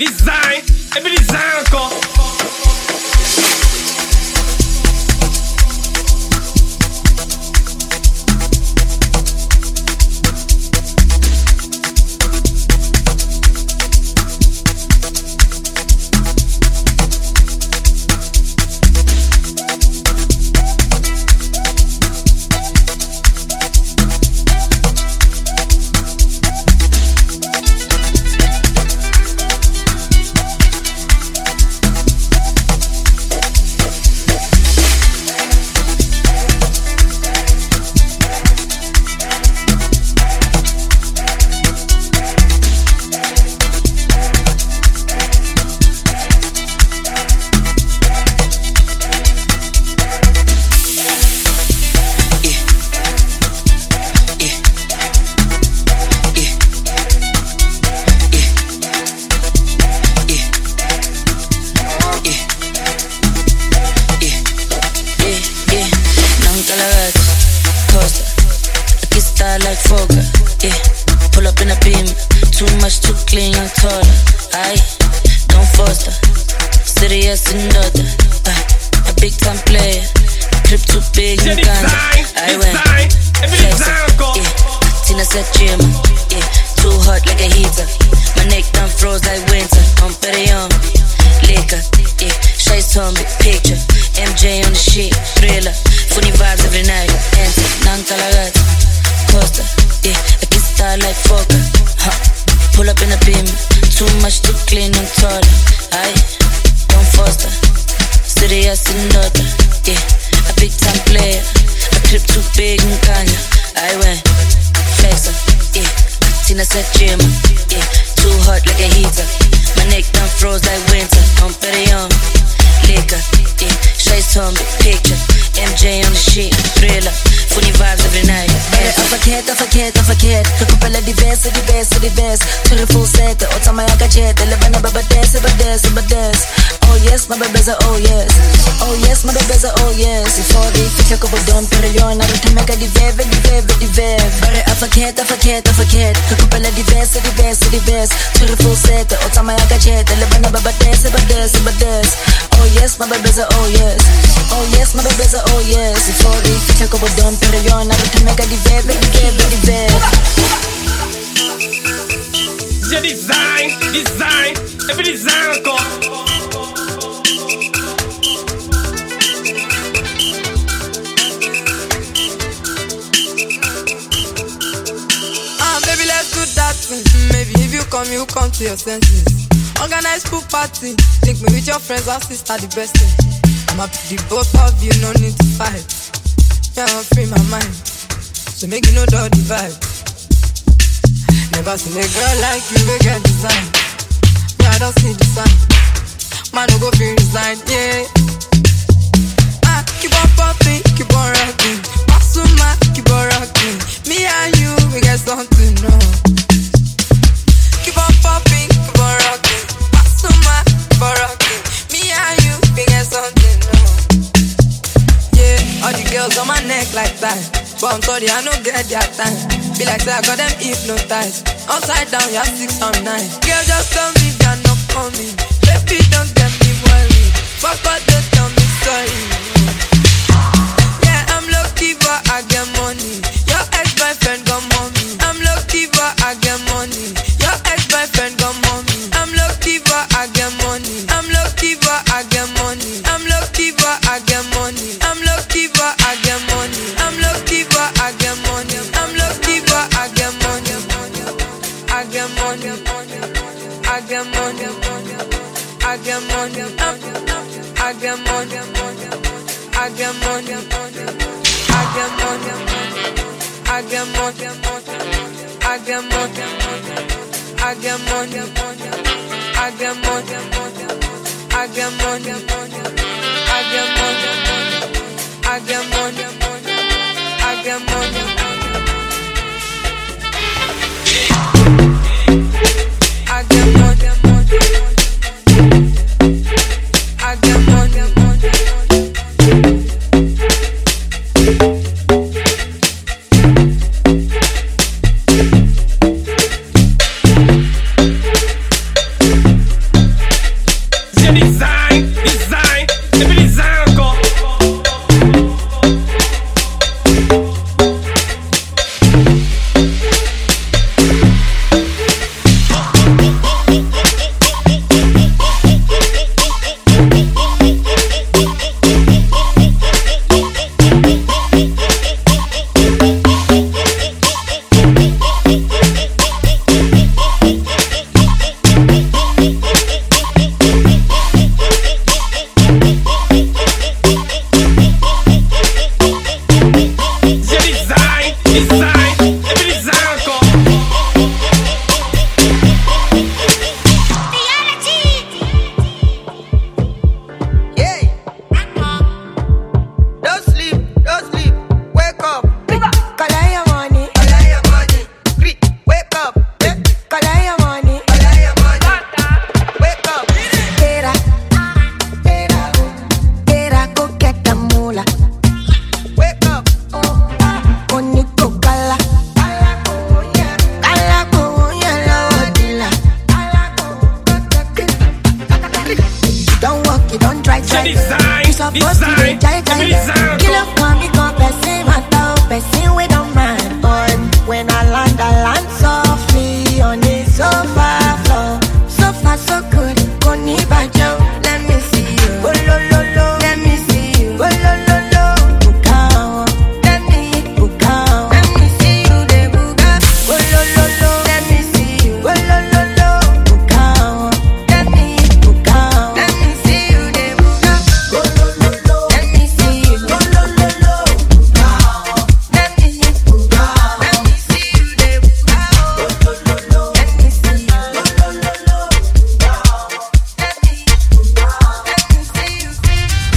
design, every design encore. I forget. Kukupela di vest. Thriller full set. Otama ya gadget. Elebana baba dance. Oh yes, my baby's a oh yes. Before we check over done, pero yo na kutameka di vest. Yeah, design. Every design go. Maybe if you come to your senses. Organize pool party, take me with your friends, our sister, the best thing. I'm happy the both of you, no need to fight. Yeah, I'm free my mind, so make you no dirty vibe. Never seen a girl like you, we get design. Yeah, I don't see the sign. Man, no go feel resigned, yeah. Ah, keep on popping, keep on rocking. Pasuma, keep on rocking. Me and you, we get something, no. Keep on popping, keep on rocking. Pasuma, keep on rocking. Me and you, we get something, no. Yeah, all the girls on my neck like that. But I'm sorry, I no get their time. Be like that, I got them hypnotized. Upside down, you're 6 or 9. Girl, just tell me they're not coming. Baby, don't get me worried. Fuck what they tell me, sorry. Yeah, I'm lucky, but I get money. Your ex-boyfriend got money. I'm lucky, but I get money. you don't try. You're supposed to be try. Kill off one because person matter, person we don't mind on. When I land softly on the sofa floor. So far so good, go need by Joe. Let me see you, oh lo lo lo. Let me see you, oh lo lo lo. Bukao, let me eat bukao. Let me see you, de buga. Oh lo lo lo. Let me see you, oh lo lo lo. Bukao, let me eat bukao. Let me see you, de buga. Oh lo lo lo. Let me see you, oh lo lo lo. Bukao, let me eat bukao. Let me see you, de buga. Oh lo lo lo. Let me see you, oh lo lo lo. Bukao, let me eat bukao. Let me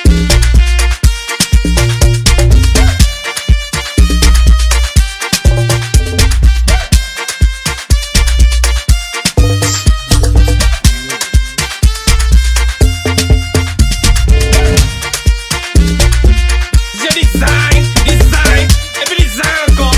see you. Design, every design go.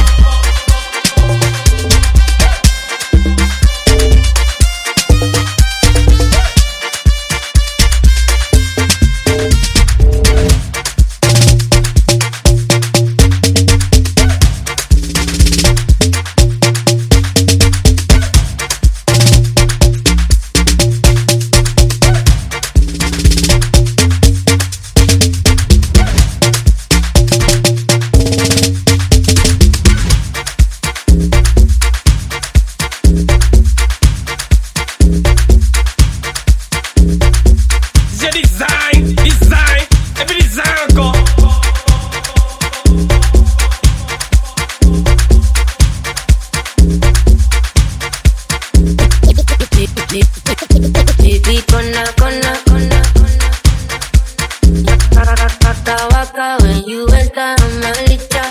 Design, every design go. When you enter my litter,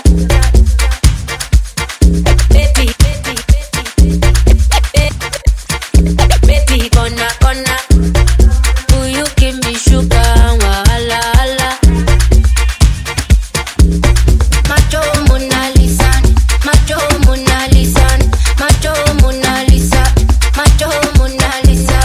baby, gonna. Will you give me sugar and wahala, hala? Macho Mona Lisa, macho Mona Lisa, macho Mona Lisa, macho Mona Lisa.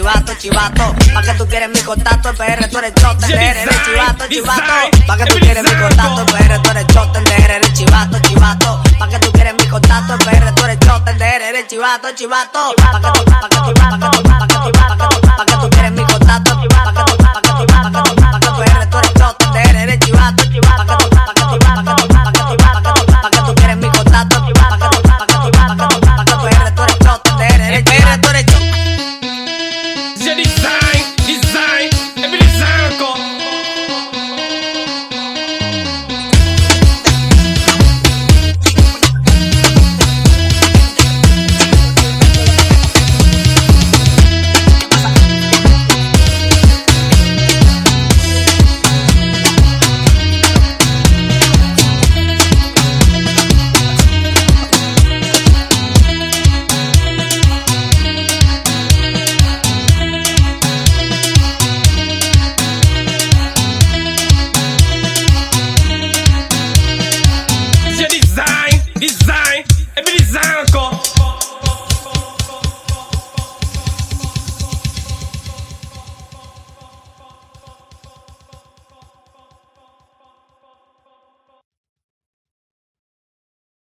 Chivato, chivato, pa' que